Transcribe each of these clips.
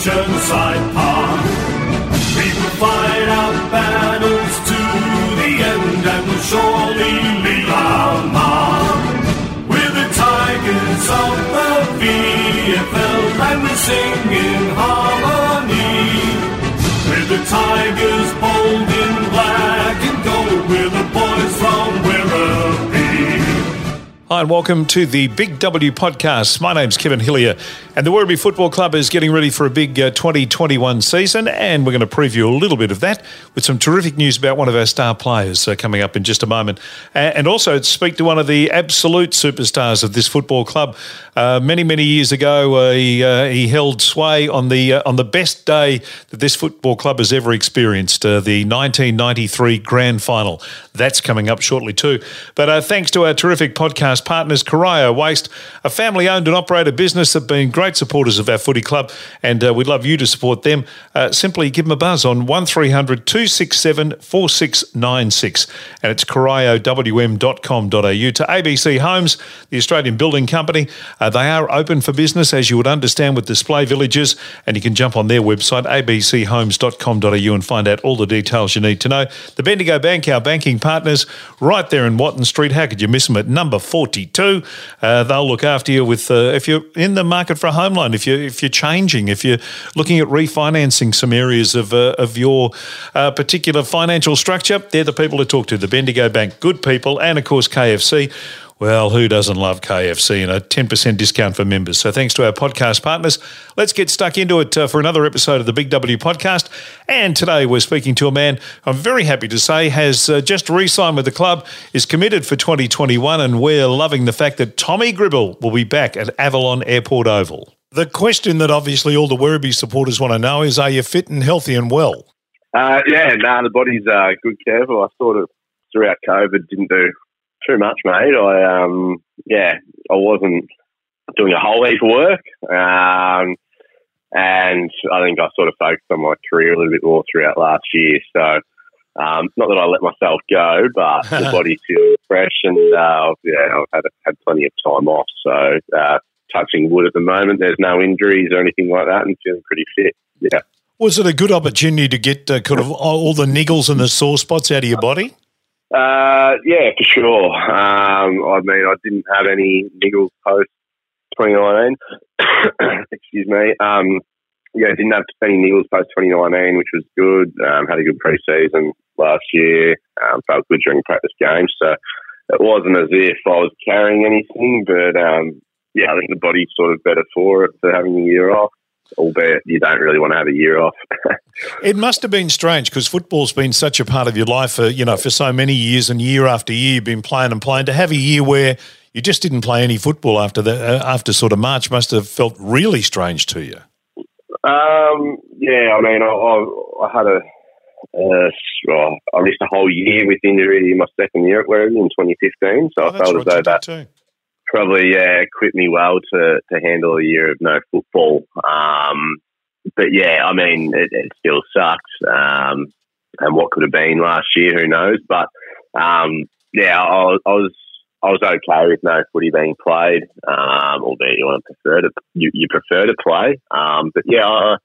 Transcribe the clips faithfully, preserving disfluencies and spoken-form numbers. Oceanside Park. We will fight our battles to the end and will surely leave our mark. We're the Tigers of the V F L and we sing in harmony. We're the Tigers bold in black and gold. We're the boys from Werribee. Hi and welcome to the Big W Podcast. My name's Kevin Hillier. And the Werribee Football Club is getting ready for a big uh, twenty twenty-one season, and we're going to preview a little bit of that with some terrific news about one of our star players uh, coming up in just a moment. Uh, and also speak to one of the absolute superstars of this football club. Uh, many, many years ago, uh, he, uh, he held sway on the uh, on the best day that this football club has ever experienced, uh, the nineteen ninety-three Grand Final. That's coming up shortly too. But uh, thanks to our terrific podcast partners, Corio Waste, a family-owned and operated business that have been great supporters of our footy club, and uh, we'd love you to support them. Uh, simply give them a buzz on one three hundred two six seven four six nine six, and it's corio w m dot com dot a u. To A B C Homes, the Australian building company, uh, they are open for business, as you would understand, with display villages, and you can jump on their website, a b c homes dot com dot a u, and find out all the details you need to know. The Bendigo Bank, our banking partners, right there in Watton Street. How could you miss them at number forty-two? Uh, they'll look after you with, uh, if you're in the market for a home loan, if you if you're changing, if you're looking at refinancing some areas of uh, of your uh, particular financial structure, they're the people to talk to. The Bendigo Bank, good people, and of course K F C. Well, who doesn't love K F C and a ten percent discount for members? So thanks to our podcast partners. Let's get stuck into it uh, for another episode of the Big W Podcast. And today we're speaking to a man I'm very happy to say has uh, just re-signed with the club, is committed for twenty twenty-one, and we're loving the fact that Tommy Gribble will be back at Avalon Airport Oval. The question that obviously all the Werribee supporters want to know is, are you fit and healthy and well? Uh, yeah, no, nah, the body's uh, good, careful. I sort of, throughout COVID, didn't do too much, mate. I um, yeah, I wasn't doing a whole heap of work, um, and I think I sort of focused on my career a little bit more throughout last year. So, um, not that I let myself go, but the body feels fresh, and uh, yeah, I've had had plenty of time off. So, uh, touching wood at the moment, there's no injuries or anything like that, and feeling pretty fit. Yeah, was it a good opportunity to get uh, kind of all the niggles and the sore spots out of your body? Uh, yeah, for sure. Um, I mean, I didn't have any niggles post twenty nineteen. Excuse me. Um, yeah, didn't have any niggles post twenty nineteen, which was good. Um, had a good pre-season last year. Um, felt good during practice games. So it wasn't as if I was carrying anything, but um, yeah, I think the body's sort of better for it for having a year off. Albeit you don't really want to have a year off. It must have been strange because football's been such a part of your life for, you know, for so many years, and year after year you've been playing and playing. To have a year where you just didn't play any football after the uh, after sort of March must have felt really strange to you. Um, yeah, I mean, I, I, I had a uh, well, I missed a whole year with injury in my second year at Werribee in twenty fifteen, so oh, I felt as though that too. Probably, yeah, equipped me well to, to handle a year of no football. Um, but, yeah, I mean, it, it still sucks. Um, and what could have been last year, who knows? But, um, yeah, I, I was I was okay with no footy being played, um, albeit you want to prefer to you, you prefer to play. Um, but, yeah, I,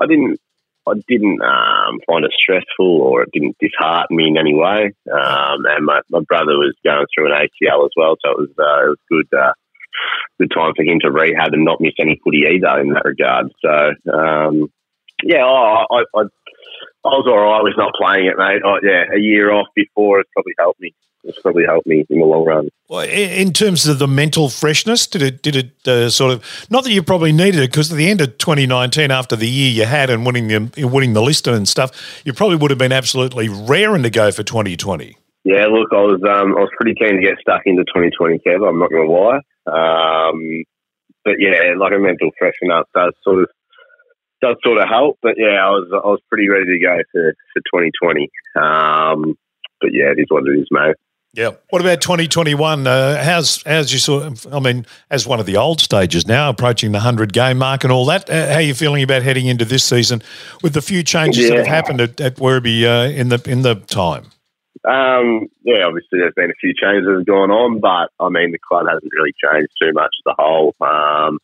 I didn't I didn't um, find it stressful, or it didn't dishearten me in any way. Um, and my, my brother was going through an A C L as well, so it was uh, it was good uh, good time for him to rehab and not miss any footy either in that regard. So um, yeah, oh, I, I I was all right with not playing it, mate. Oh, yeah, a year off before has probably helped me. It's probably helped me in the long run. Well, in terms of the mental freshness, did it did it uh, sort of, not that you probably needed it, because at the end of twenty nineteen, after the year you had and winning the winning the Liston and stuff, you probably would have been absolutely raring to go for twenty twenty. Yeah, look, I was um, I was pretty keen to get stuck into twenty twenty, Kev. I'm not going to lie, um, but yeah, like a mental freshen up does sort of does sort of help. But yeah, I was I was pretty ready to go for for twenty twenty. Um, but yeah, it is what it is, mate. Yeah. What about twenty twenty-one? Uh, how's how's you sort of, I mean, as one of the old stages now, approaching the hundred game mark and all that. Uh, how are you feeling about heading into this season with the few changes yeah. that have happened at, at Werribee uh, in the in the time? Um, yeah, obviously there's been a few changes that have gone on, but I mean the club hasn't really changed too much as a whole. Um,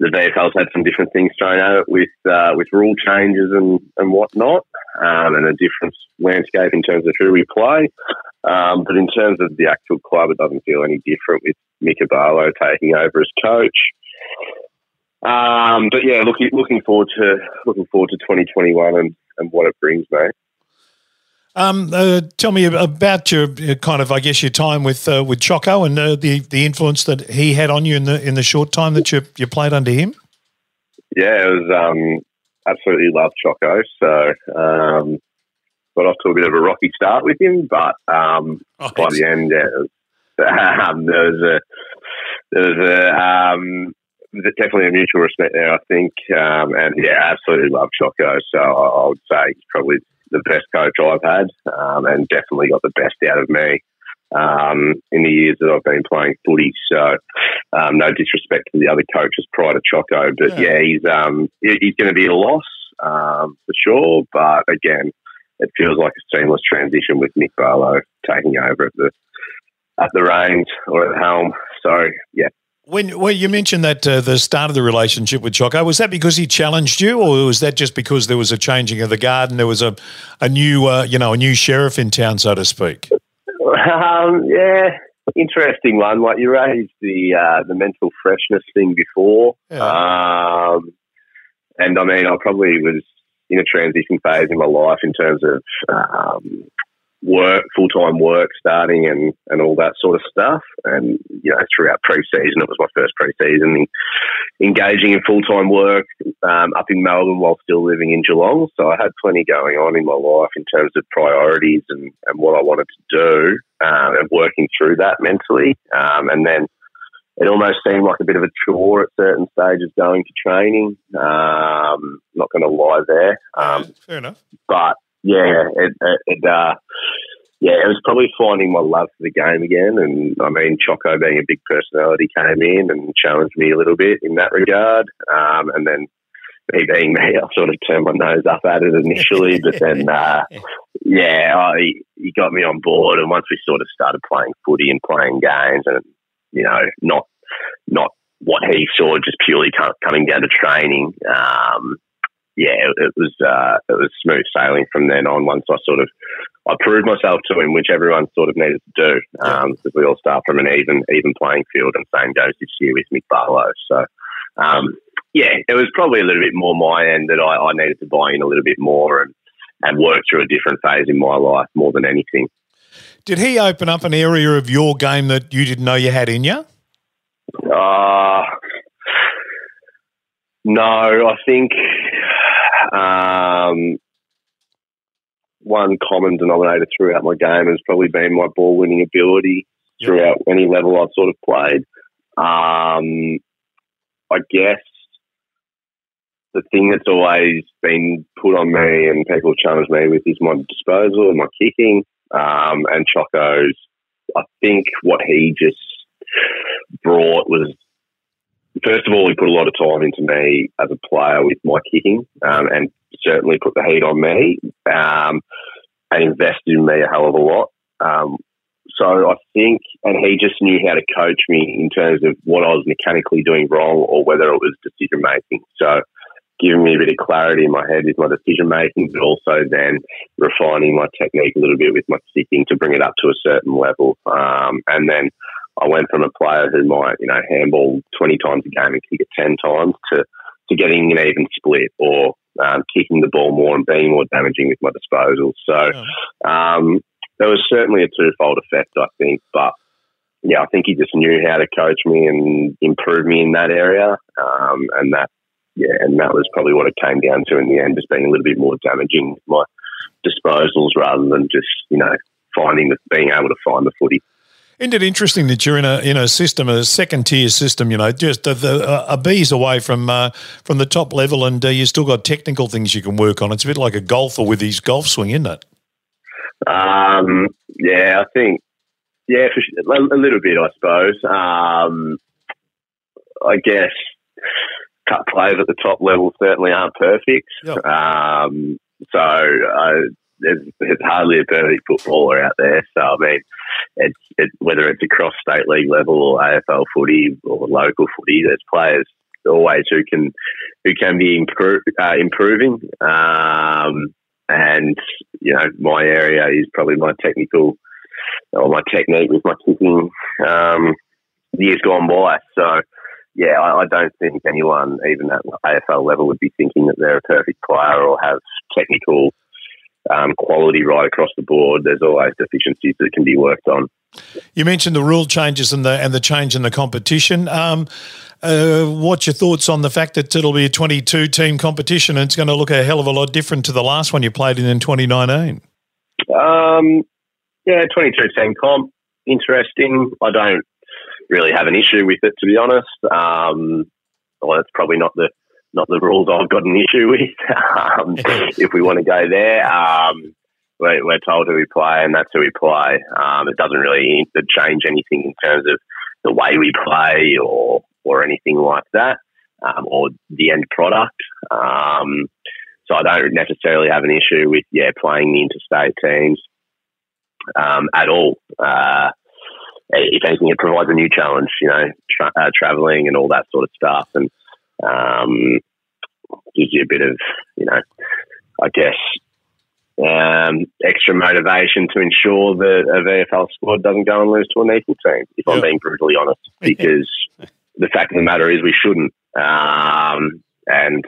the V F L's had some different things thrown at it with uh, with rule changes and, and whatnot, um, and a different landscape in terms of who we play. Um, but in terms of the actual club, it doesn't feel any different with Micah Barlow taking over as coach. Um, but yeah, looking looking forward to looking forward to twenty twenty-one and, and what it brings, mate. Um, uh, tell me about your, your kind of, I guess, your time with uh, with Choco and uh, the the influence that he had on you in the in the short time that you you played under him. Yeah, it was um, absolutely loved Choco. So um, got off to a bit of a rocky start with him, but um, oh, by the end, yeah, it was, um, there was a there was a um, definitely a mutual respect there, I think, um, and yeah, absolutely loved Choco. So I, I would say he's probably the best coach I've had, um, and definitely got the best out of me um, in the years that I've been playing footy. So, um, no disrespect to the other coaches prior to Choco, but yeah, yeah he's um, he's going to be a loss um, for sure. But again, it feels like a seamless transition with Nick Barlow taking over at the at the reins or at the helm. So, yeah. When well, you mentioned that uh, the start of the relationship with Choco, was that because he challenged you, or was that just because there was a changing of the guard and there was a a new uh, you know a new sheriff in town, so to speak? Um, yeah, interesting one. Like you raised the uh, the mental freshness thing before, yeah. um, and I mean, I probably was in a transition phase in my life in terms of um, work, full-time work starting and, and all that sort of stuff. And, you know, throughout pre-season, it was my first pre-season, engaging in full-time work um, up in Melbourne while still living in Geelong. So I had plenty going on in my life in terms of priorities and, and what I wanted to do um, and working through that mentally. Um, and then it almost seemed like a bit of a chore at certain stages going to training. Um, not going to lie there. Um, Fair enough. But, Yeah, it, it, uh, yeah, it was probably finding my love for the game again. And, I mean, Choco, being a big personality, came in and challenged me a little bit in that regard. Um, and then me being me, I sort of turned my nose up at it initially. But then, uh, yeah, I, he got me on board. And once we sort of started playing footy and playing games and, you know, not not what he saw, just purely coming down to training, um, yeah, it was uh, it was smooth sailing from then on. Once I sort of I proved myself to him, which everyone sort of needed to do, um, because we all start from an even even playing field, and same goes this year with Mick Barlow. So, um, yeah, it was probably a little bit more my end that I, I needed to buy in a little bit more and, and work through a different phase in my life more than anything. Did he open up an area of your game that you didn't know you had in you? Uh, no, I think... Um, one common denominator throughout my game has probably been my ball-winning ability throughout yep. any level I've sort of played. Um, I guess the thing that's always been put on me and people have challenged me with is my disposal and my kicking, um, and Choco's. I think what he just brought was, first of all, he put a lot of time into me as a player with my kicking, um, and certainly put the heat on me, um, and invested in me a hell of a lot. Um, so I think, and he just knew how to coach me in terms of what I was mechanically doing wrong or whether it was decision making. So giving me a bit of clarity in my head with my decision making, but also then refining my technique a little bit with my kicking to bring it up to a certain level. Um, and then I went from a player who might, you know, handball twenty times a game and kick it ten times to, to getting an even split or um, kicking the ball more and being more damaging with my disposal. So um, there was certainly a twofold effect, I think. But, yeah, I think he just knew how to coach me and improve me in that area. Um, and that, yeah, and that was probably what it came down to in the end, just being a little bit more damaging with my disposals rather than just, you know, finding the, being able to find the footy. Isn't it interesting that you're in a in a system, a second tier system, you know, just a, a, a bees away from uh, from the top level, and uh, you've still got technical things you can work on. It's a bit like a golfer with his golf swing, isn't it? Um, yeah, I think, yeah, for sure, a little bit, I suppose. Um, I guess cut plays at the top level certainly aren't perfect. Yep. Um, so uh, there's, there's hardly a perfect footballer out there. So, I mean, It's, it, whether it's across state league level or A F L footy or local footy, there's players always who can who can be improve, uh, improving. Um, and you know, my area is probably my technical or my technique with my kicking. Um, years gone by, so. Yeah, I, I don't think anyone, even at A F L level, would be thinking that they're a perfect player or have technical um, quality right across the board. There's always deficiencies that can be worked on. You mentioned the rule changes and the and the change in the competition. Um, uh, what's your thoughts on the fact that it'll be a twenty-two team competition and it's going to look a hell of a lot different to the last one you played in in twenty nineteen? Um, yeah, twenty-two team comp, interesting. I don't really have an issue with it, to be honest. Um, well, it's probably not the not the rules I've got an issue with. um, if we want to go there, um, we're, we're told who we play, and that's who we play. Um, it doesn't really change anything in terms of the way we play or or anything like that, um, or the end product. Um, so I don't necessarily have an issue with yeah playing the interstate teams um, at all. Uh, If anything, it provides a new challenge, you know, tra- uh, travelling and all that sort of stuff, and um, gives you a bit of, you know, I guess, um, extra motivation to ensure that a V F L squad doesn't go and lose to an equal team, if yeah. I'm being brutally honest, because the fact of the matter is we shouldn't. Um, and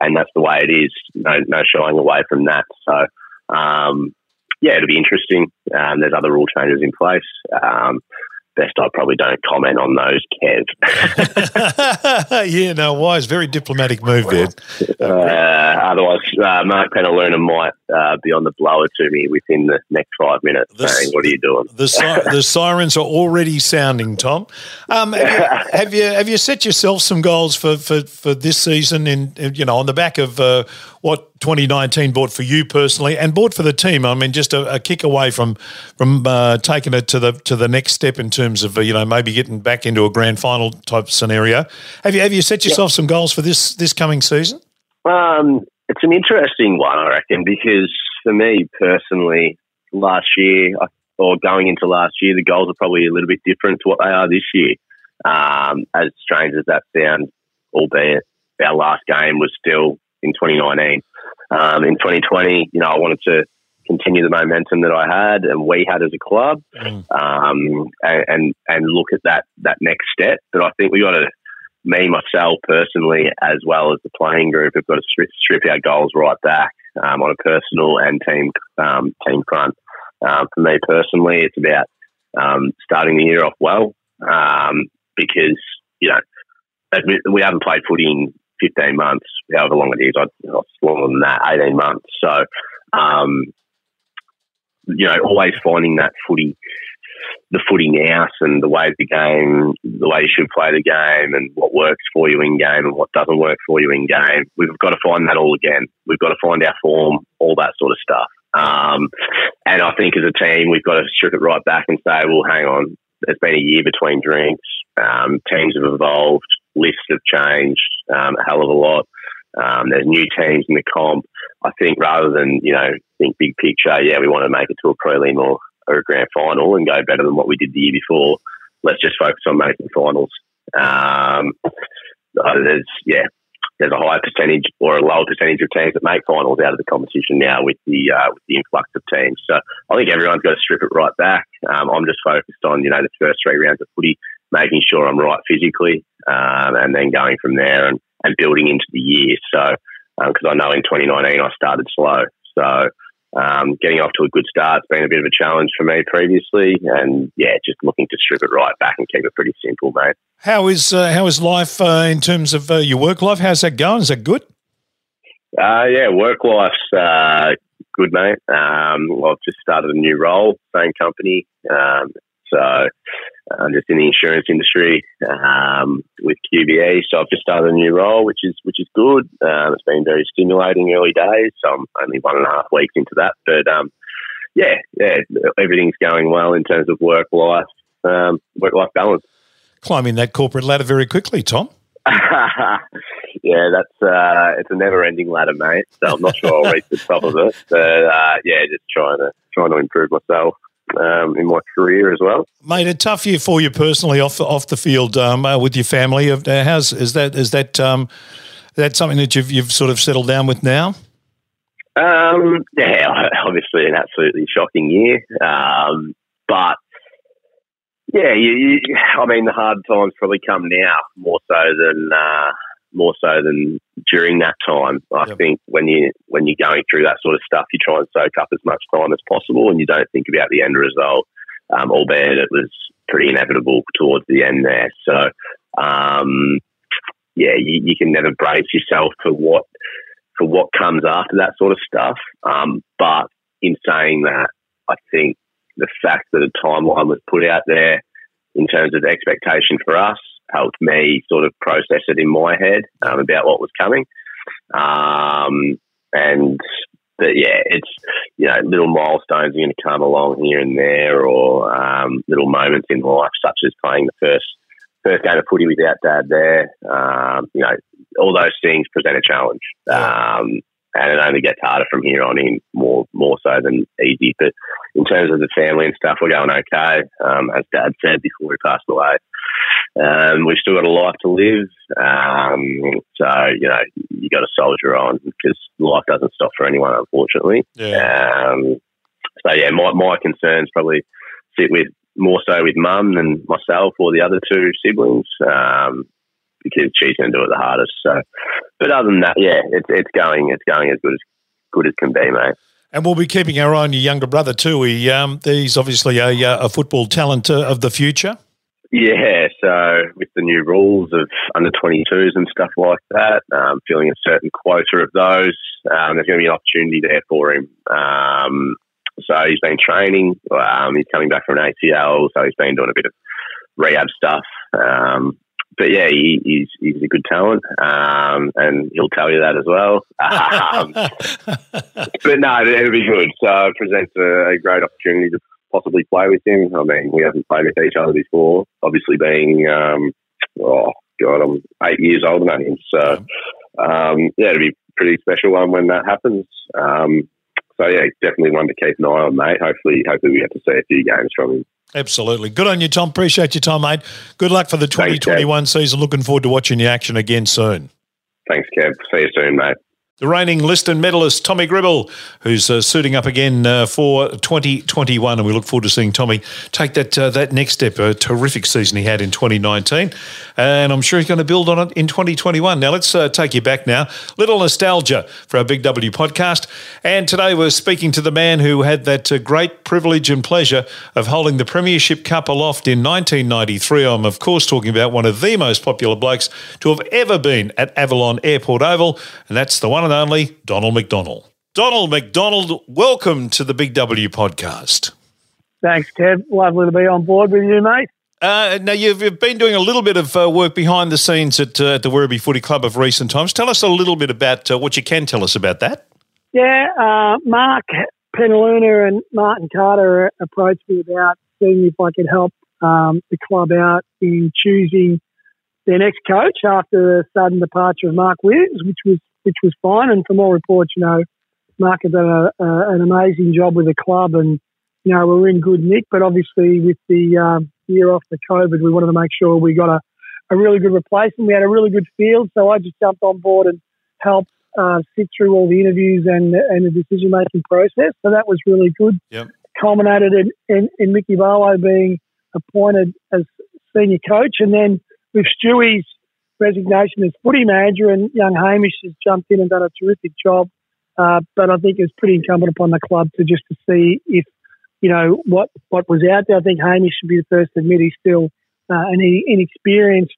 and that's the way it is, no, no shying away from that. So, um yeah, it'll be interesting. Um, there's other rule changes in place. Um, best I probably don't comment on those, Kev. yeah, no, wise. Very diplomatic move there. Uh, otherwise, uh, Mark Penaluna might uh, be on the blower to me within the next five minutes the, saying, what are you doing? The, si- the sirens are already sounding, Tom. Um, have, you, have you have you set yourself some goals for, for, for this season, in, you know, on the back of uh, what twenty nineteen bought for you personally and bought for the team? I mean, just a, a kick away from from uh, taking it to the to the next step in terms of, you know, maybe getting back into a grand final type scenario. Have you have you set yourself yeah. some goals for this this coming season? Um, it's an interesting one, I reckon, because for me personally, last year or going into last year, the goals are probably a little bit different to what they are this year. Um, as strange as that sounds, albeit our last game was still in twenty nineteen. Um, in twenty twenty, you know, I wanted to continue the momentum that I had and we had as a club, um, and, and and look at that that next step. But I think we got to, me, myself personally, as well as the playing group, have got to strip, strip our goals right back um, on a personal and team um, team front. Um, for me personally, it's about um, starting the year off well, um, because, you know, we haven't played footy in fifteen months, however long it is. I, it's longer than that, eighteen months. So, um, you know, always finding that footy, the footy now and the way of the game, the way you should play the game and what works for you in game and what doesn't work for you in game. We've got to find that all again. We've got to find our form, all that sort of stuff. Um, and I think as a team, we've got to strip it right back and say, well, hang on, there's been a year between drinks. Um, teams have evolved. Lists have changed um, a hell of a lot. Um, there's new teams in the comp. I think rather than, you know, think big picture, yeah, we want to make it to a prelim or, or a grand final and go better than what we did the year before. Let's just focus on making finals. Um, there's, yeah, there's a higher percentage or a lower percentage of teams that make finals out of the competition now with the uh, with the influx of teams. So I think everyone's got to strip it right back. Um, I'm just focused on, you know, the first three rounds of footy, making sure I'm right physically, um, and then going from there and, and building into the year. So, because um, I know in twenty nineteen I started slow. So, um, getting off to a good start's been a bit of a challenge for me previously. And, yeah, just looking to strip it right back and keep it pretty simple, mate. How is uh, how is life uh, in terms of uh, your work life? How's that going? Is that good? Uh, yeah, work life's uh, good, mate. Um, well, I've just started a new role, same company. Um, so... I'm just in the insurance industry um, with Q B E, so I've just started a new role, which is which is good. Um, it's been very stimulating early days, so I'm only one and a half weeks into that. But um, yeah, yeah, everything's going well in terms of work life, um, work life balance. Climbing that corporate ladder very quickly, Tom. yeah, that's uh, it's a never ending ladder, mate. So I'm not sure I'll reach the top of it, but uh, yeah, just trying to trying to improve myself. um, in my career as well. Mate, a tough year for you personally off the, off the field um, uh, with your family. How's is that? Is that um, is that something that you've you've sort of settled down with now? Um, yeah, obviously an absolutely shocking year, um, but. Yeah, you, you, I mean the hard times probably come now more so than uh, more so than during that time. I yep. think when you when you're going through that sort of stuff, you try and soak up as much time as possible, and you don't think about the end result. Um, albeit it was pretty inevitable towards the end there. So, um, yeah, you, you can never brace yourself for what for what comes after that sort of stuff. Um, but in saying that, I think. The fact that a timeline was put out there in terms of expectation for us helped me sort of process it in my head um, about what was coming. Um, and, but yeah, it's, you know, little milestones are going to come along here and there or um, little moments in life, such as playing the first first game of footy without Dad there. Um, you know, all those things present a challenge. Um, and it only gets harder from here on in, more more so than easy. But in terms of the family and stuff, we're going okay. Um, as Dad said before he passed away, um, we've still got a life to live. Um, so, you know, you got to soldier on because life doesn't stop for anyone, unfortunately. Yeah. Um, so, yeah, my, my concerns probably sit with more so with Mum than myself or the other two siblings. Um Because she's going to do it the hardest. So, but other than that, yeah, it's it's going it's going as good as good as can be, mate. And we'll be keeping our eye on your younger brother too. He um, he's obviously a, a football talent of the future. Yeah. So with the new rules of under twenty-twos and stuff like that, um, filling a certain quota of those, um, there's going to be an opportunity there for him. Um, so he's been training. Um, he's coming back from an A C L, so he's been doing a bit of rehab stuff. Um, But yeah, he, he's he's a good talent, um, and he'll tell you that as well. Um, but no, it'll be good. So it presents a, a great opportunity to possibly play with him. I mean, we haven't played with each other before. Obviously, being um, oh god, I'm eight years older than him. So um, yeah, it'll be a pretty special one when that happens. Um, so yeah, definitely one to keep an eye on, mate. Hopefully, hopefully we get to see a few games from him. Absolutely. Good on you, Tom. Appreciate your time, mate. Good luck for the twenty twenty-one season. Looking forward to watching you action again soon. Thanks, Kev. See you soon, mate. The reigning Liston medallist, Tommy Gribble, who's uh, suiting up again uh, for twenty twenty-one, and we look forward to seeing Tommy take that uh, that next step, a terrific season he had in twenty nineteen, and I'm sure he's going to build on it in twenty twenty-one. Now, let's uh, take you back now, little nostalgia for our Big W podcast, and today we're speaking to the man who had that uh, great privilege and pleasure of holding the Premiership Cup aloft in nineteen ninety-three. I'm, of course, talking about one of the most popular blokes to have ever been at Avalon Airport Oval, and that's the one and only Donald McDonald. Donald McDonald, welcome to the Big W podcast. Thanks, Kev. Lovely to be on board with you, mate. Uh, now, you've, you've been doing a little bit of uh, work behind the scenes at, uh, at the Werribee Footy Club of recent times. Tell us a little bit about uh, what you can tell us about that. Yeah, uh, Mark Penaluna and Martin Carter approached me about seeing if I could help um, the club out in choosing their next coach after the sudden departure of Mark Williams, which was which was fine. And from all reports, you know, Mark has done a, a, an amazing job with the club and, you know, we're in good nick. But obviously with the um, year off the COVID, we wanted to make sure we got a, a really good replacement. We had a really good field. So I just jumped on board and helped uh, sit through all the interviews and and the decision-making process. So that was really good. Yep. Culminated in, in, in Micah Barlow being appointed as senior coach. And then with Stewie's resignation as footy manager, and young Hamish has jumped in and done a terrific job. Uh, but I think it's pretty incumbent upon the club to just to see if, you know, what, what was out there. I think Hamish should be the first to admit he's still uh, an inexperienced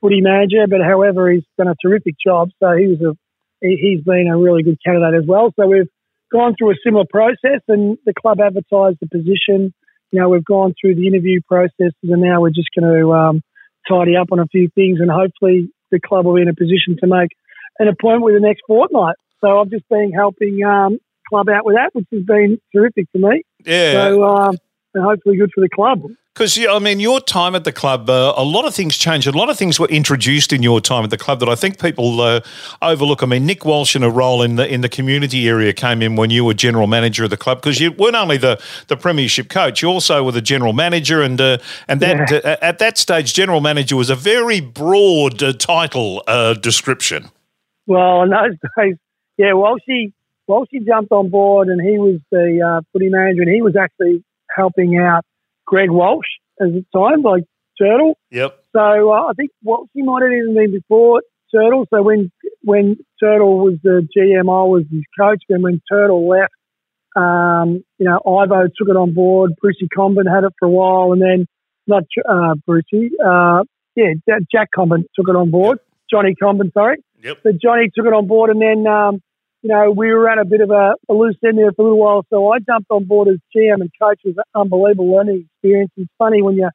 footy manager, but however, he's done a terrific job. So he was a, he's been a really good candidate as well. So we've gone through a similar process and the club advertised the position. You know, we've gone through the interview processes and now we're just going to, um, tidy up on a few things and hopefully the club will be in a position to make an appointment with the next fortnight. So I've just been helping um, club out with that, which has been terrific for me. Yeah. So um, and hopefully good for the club. Because, I mean, your time at the club, uh, a lot of things changed. A lot of things were introduced in your time at the club that I think people uh, overlook. I mean, Nick Walsh in a role in the in the community area came in when you were general manager of the club, because you weren't only the, the premiership coach, you also were the general manager. And uh, and that yeah. uh, at that stage, general manager was a very broad uh, title uh, description. Well, in those days, yeah, Walshy, Walshy jumped on board and he was the uh, footy manager, and he was actually helping out Greg Walsh at the time, like Turtle. Yep. So uh, I think Walshy might have even been before Turtle. So when when Turtle was the G M, I was his coach. Then when Turtle left, um, you know, Ivo took it on board. Brucey Combin had it for a while, and then not uh, Brucey, uh, yeah, Jack Combin took it on board. Johnny Combin, sorry. Yep. So Johnny took it on board, and then um, you know, we were at a bit of a, a loose end there for a little while. So I jumped on board as G M and coach. It was an unbelievable learning experience. It's funny when you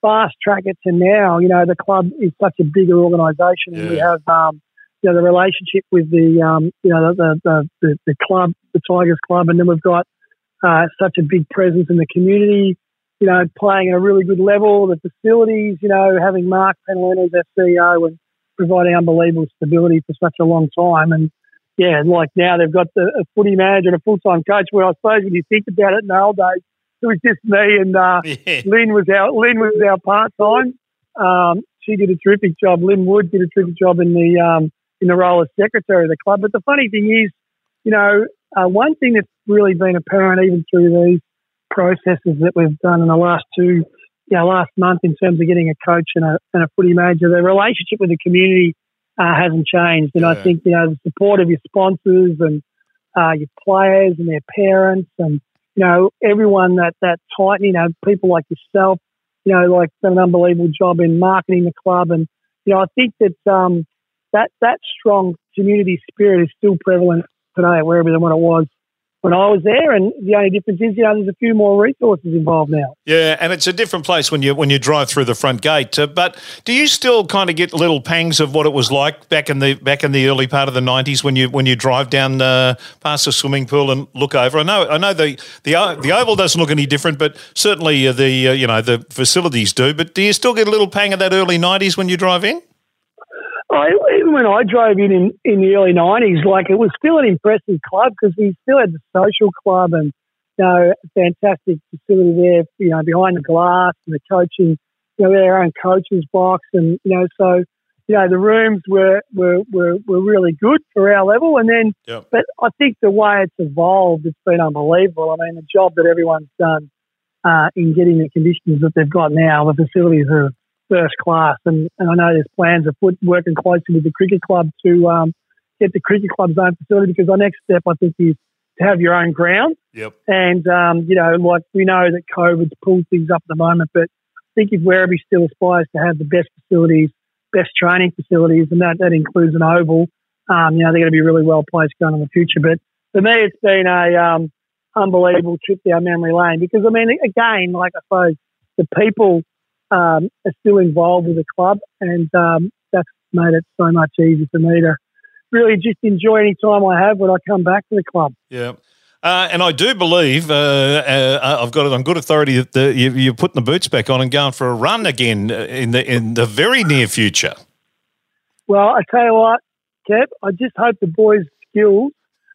fast track it to now. You know, the club is such a bigger organisation, and yeah. we have um, you know, the relationship with the um, you know the the, the the club, the Tigers club, and then we've got uh, such a big presence in the community. You know, playing at a really good level, the facilities. You know, having Mark Penaluna as our C E O and providing unbelievable stability for such a long time. And, yeah, like now they've got the, a footy manager and a full-time coach, where I suppose when you think about it in the old days, it was just me and uh, yeah. Lynn was our Lynn was our part-time. Um, she did a terrific job. Lynn Wood did a terrific job in the, um, in the role as secretary of the club. But the funny thing is, you know, uh, one thing that's really been apparent even through these processes that we've done in the last two Yeah, last month in terms of getting a coach and a, and a footy manager, the relationship with the community uh, hasn't changed. And yeah. I think, you know, the support of your sponsors and uh, your players and their parents and, you know, everyone that, that tightly, you know, people like yourself, you know, like done an unbelievable job in marketing the club. And, you know, I think that um, that, that strong community spirit is still prevalent today at Werribee than what it was when I was there, and the only difference is, you know, there's a few more resources involved now. Yeah, and it's a different place when you when you drive through the front gate. Uh, but do you still kind of get little pangs of what it was like back in the back in the early part of the nineties when you when you drive down uh, past the swimming pool and look over? I know I know the the the oval doesn't look any different, but certainly the uh, you know the facilities do. But do you still get a little pang of that early nineties when you drive in? I, even when I drove in, in in the early nineties, like, it was still an impressive club because we still had the social club and, you know, a fantastic facility there, you know, behind the glass and the coaching, you know, we had our own coach's box and, you know, so, you know, the rooms were were, were, were really good for our level. And then, yep. but I think the way it's evolved, it's been unbelievable. I mean, the job that everyone's done uh, in getting the conditions that they've got now, the facilities are first class, and, and I know there's plans afoot working closely with the cricket club to um, get the cricket club's own facility, because our next step, I think, is to have your own ground. Yep. And, um, you know, like, we know that COVID's pulled things up at the moment, but I think if Werribee still aspires to have the best facilities, best training facilities, and that, that includes an oval, um, you know, they're going to be really well placed going in the future. But for me, it's been a um, unbelievable trip down memory lane because, I mean, again, like, I suppose the people Um, are still involved with the club, and um, that's made it so much easier for me to really just enjoy any time I have when I come back to the club. Yeah. Uh, and I do believe, uh, uh, I've got it on good authority, that the, you, you're putting the boots back on and going for a run again in the in the very near future. Well, I tell you what, Kev, I just hope the boys' skills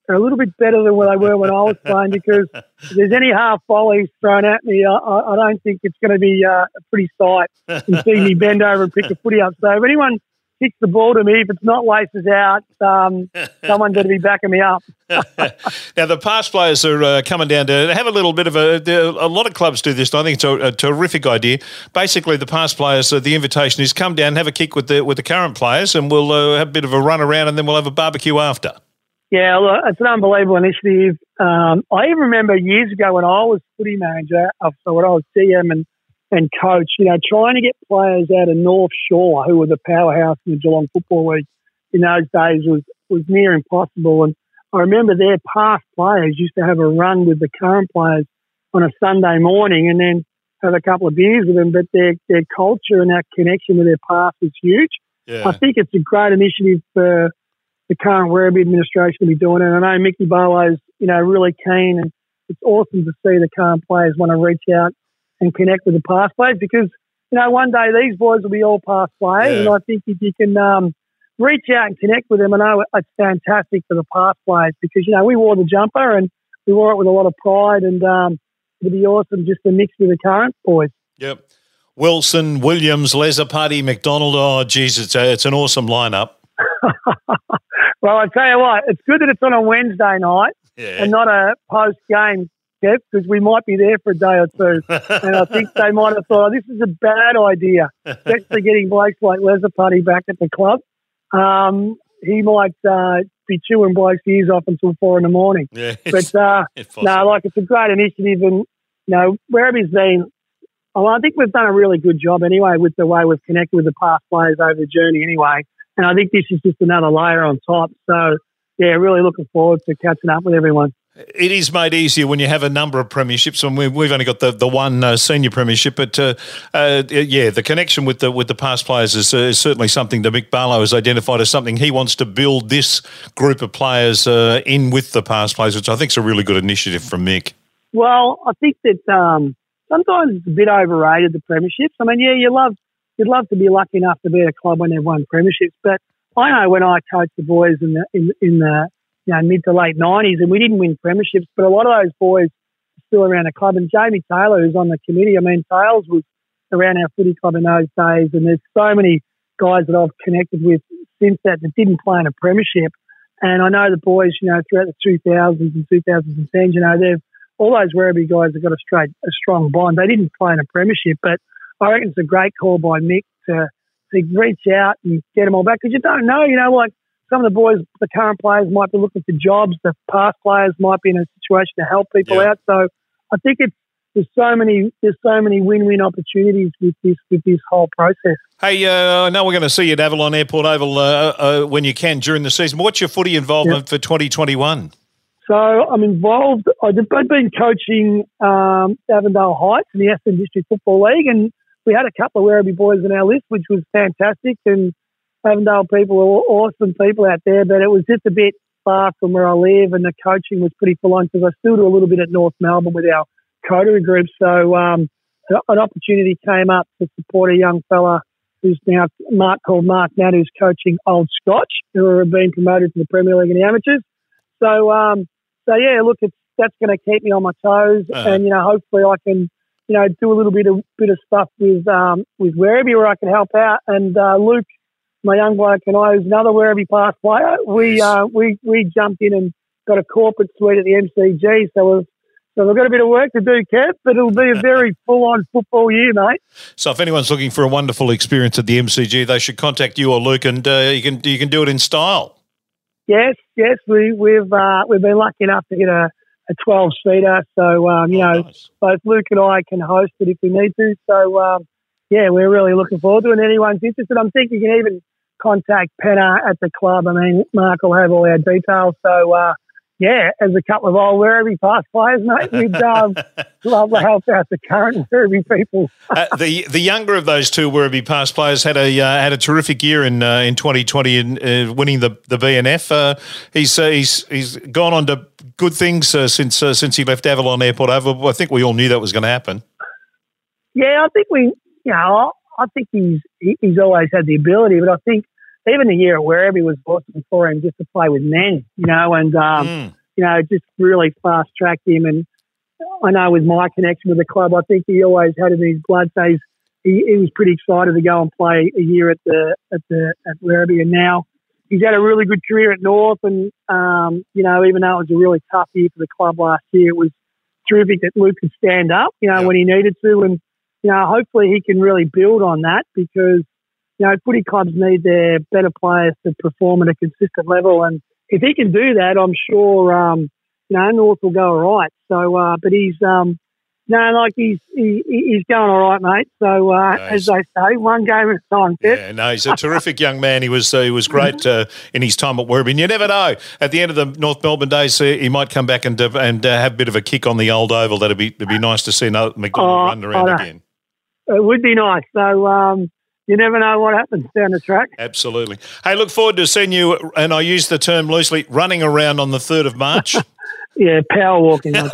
are a little bit better than what they were when I was playing, because if there's any half volleys thrown at me, I, I don't think it's going to be uh, a pretty sight and see me bend over and pick a footy up. So if anyone kicks the ball to me, if it's not laces out, um, someone's going to be backing me up. Now, the past players are uh, coming down to have a little bit of a – a lot of clubs do this, and I think it's a, a terrific idea. Basically, the past players, uh, the invitation is come down, have a kick with the, with the current players, and we'll uh, have a bit of a run around, and then we'll have a barbecue after. Yeah, look, it's an unbelievable initiative. Um, I even remember years ago when I was footy manager, so when I was G M and, and coach, you know, trying to get players out of North Shore, who were the powerhouse in the Geelong Football League in those days, was, was near impossible. And I remember their past players used to have a run with the current players on a Sunday morning and then have a couple of beers with them. But their, their culture and that connection with their past is huge. Yeah. I think it's a great initiative for the current Werribee administration will be doing it. And I know Mickey Barlow's, you know, really keen, and it's awesome to see the current players want to reach out and connect with the past players, because, you know, one day these boys will be all past players, yeah. and I think if you can um, reach out and connect with them, I know it's fantastic for the past players, because, you know, we wore the jumper and we wore it with a lot of pride, and um, it'd be awesome just to mix with the current boys. Yep. Wilson, Williams, Lesapati, McDonald. Oh, geez, it's, a, it's an awesome lineup. Well, I tell you what, it's good that it's on a Wednesday night yeah. and not a post-game, Kev, because we might be there for a day or two. And I think they might have thought, oh, this is a bad idea, especially getting blokes like Lesapati back at the club. Um, he might uh, be chewing blokes' ears off until four in the morning. Yeah, but, uh, no, like, it's a great initiative. And, you know, Werribee's been – well, I think we've done a really good job anyway with the way we've connected with the past players over the journey anyway. And I think this is just another layer on top. So, yeah, really looking forward to catching up with everyone. It is made easier when you have a number of premierships, and we, we've only got the the one uh, senior premiership. But uh, uh, yeah, the connection with the with the past players is, uh, is certainly something that Mick Barlow has identified as something he wants to build this group of players uh, in with the past players, which I think is a really good initiative from Mick. Well, I think that um, sometimes it's a bit overrated, the premierships. I mean, yeah, you love you'd love to be lucky enough to be at a club when they've won premierships, but I know when I coached the boys in the in, in the you know, mid to late nineties, and we didn't win premierships, but a lot of those boys are still around the club. And Jamie Taylor, who's on the committee, I mean, Tails was around our footy club in those days, and there's so many guys that I've connected with since that that didn't play in a premiership. And I know the boys, you know, throughout the two thousands and two thousand tens, you know, they've all those Werribee guys have got a straight, a strong bond. They didn't play in a premiership, but I reckon it's a great call by Mick to, to reach out and get them all back, because you don't know, you know, like, some of the boys, the current players, might be looking for jobs. The past players might be in a situation to help people yeah. out. So I think it's there's so many there's so many win-win opportunities with this with this whole process. Hey, uh, I know we're going to see you at Avalon Airport Oval uh, uh, when you can during the season. What's your footy involvement yeah. for twenty twenty-one? So I'm involved. I've been coaching um, Avondale Heights in the Essendon District Football League, and we had a couple of Werribee boys on our list, which was fantastic. And Avondale people are awesome people out there, but it was just a bit far from where I live, and the coaching was pretty full on, because I still do a little bit at North Melbourne with our coterie group. So um, an opportunity came up to support a young fella who's now Mark called Mark Natt, who's coaching Old Scotch, who are being promoted to the Premier League and the amateurs. So, um, so yeah, look, it's, that's going to keep me on my toes, uh-huh. and you know, hopefully I can, you know, do a little bit of bit of stuff with um, with Werribee where I can help out, and uh, Luke. My young bloke and I, who's another Werribee past player, we uh, we we jumped in and got a corporate suite at the M C G. So we've so we've got a bit of work to do, Kev, but it'll be a very full-on football year, mate. So if anyone's looking for a wonderful experience at the M C G, they should contact you or Luke, and uh, you can you can do it in style. Yes, yes, we we've uh, we've been lucky enough to get a, a twelve-seater, so um, you oh, know nice. Both Luke and I can host it if we need to. So um, yeah, we're really looking forward to it. Anyone's interested, I'm thinking you can even contact Penner at the club. I mean, Mark will have all our details. So, uh, yeah, as a couple of old Werribee past players, mate, we'd um, love to help out the current Werribee people. uh, the the younger of those two Werribee past players had a uh, had a terrific year in uh, in twenty twenty, in uh, winning the the B and F. Uh, he's uh, he's he's gone on to good things uh, since uh, since he left Avalon Airport Oval. I think we all knew that was going to happen. Yeah, I think we, you know. I think he's he's always had the ability, but I think even the year at Werribee was awesome for him just to play with men, you know, and, um, mm. you know, just really fast-tracked him. And I know with my connection with the club, I think he always had it in his blood. So he's, he, he was pretty excited to go and play a year at the at the at Werribee. And now he's had a really good career at North. And, um, you know, even though it was a really tough year for the club last year, it was terrific that Luke could stand up, you know, yeah. when he needed to. And, you know, hopefully he can really build on that, because, you know, footy clubs need their better players to perform at a consistent level. And if he can do that, I'm sure, um, you know, North will go all right. So, uh, but he's, um, no, like he's he, he's going all right, mate. So, uh, nice. As they say, one game at a time. Yeah, no, he's a terrific young man. He was uh, he was great uh, in his time at Werribee. And you never know. At the end of the North Melbourne days, uh, he might come back and and uh, have a bit of a kick on the old oval. That'd be it'd be nice to see another McDonald oh, run around again. It would be nice. So um, you never know what happens down the track. Absolutely. Hey, look forward to seeing you, and I use the term loosely, running around on the third of March. Yeah, power walking, I'd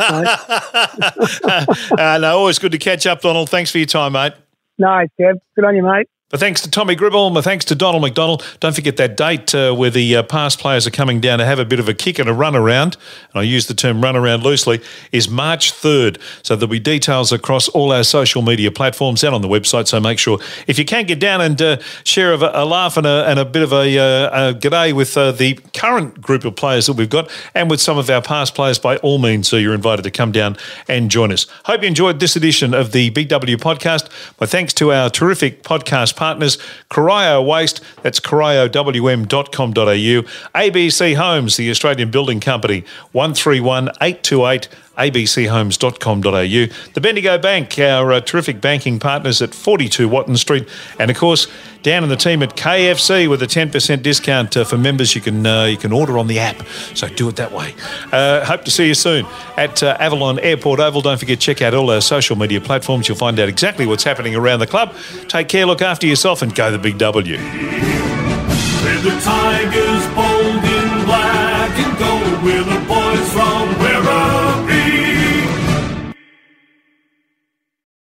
say. uh, no, always good to catch up, Donald. Thanks for your time, mate. No, Kev. Good on you, mate. My thanks to Tommy Gribble. My thanks to Donald McDonald. Don't forget that date uh, where the uh, past players are coming down to have a bit of a kick and a run around, and I use the term run around loosely, is March third. So there'll be details across all our social media platforms and on the website, so make sure if you can get down and uh, share a, a laugh and a, and a bit of a, uh, a g'day with uh, the current group of players that we've got and with some of our past players, by all means. So you're invited to come down and join us. Hope you enjoyed this edition of the Big W Podcast. My thanks to our terrific podcast partners. Partners, Corio Waste, that's corio w m dot com dot a u. A B C Homes, the Australian Building Company, one three one, eight two eight, a b c homes dot com dot a u. The Bendigo Bank, our uh, terrific banking partners at forty-two Watton Street. And, of course, Dan and the team at K F C with a ten percent discount uh, for members. You can uh, you can order on the app, so do it that way. Uh, hope to see you soon at uh, Avalon Airport Oval. Don't forget, check out all our social media platforms. You'll find out exactly what's happening around the club. Take care, look after yourself, and go the Big W. We're the Tigers, bold in black and gold. We're the boys from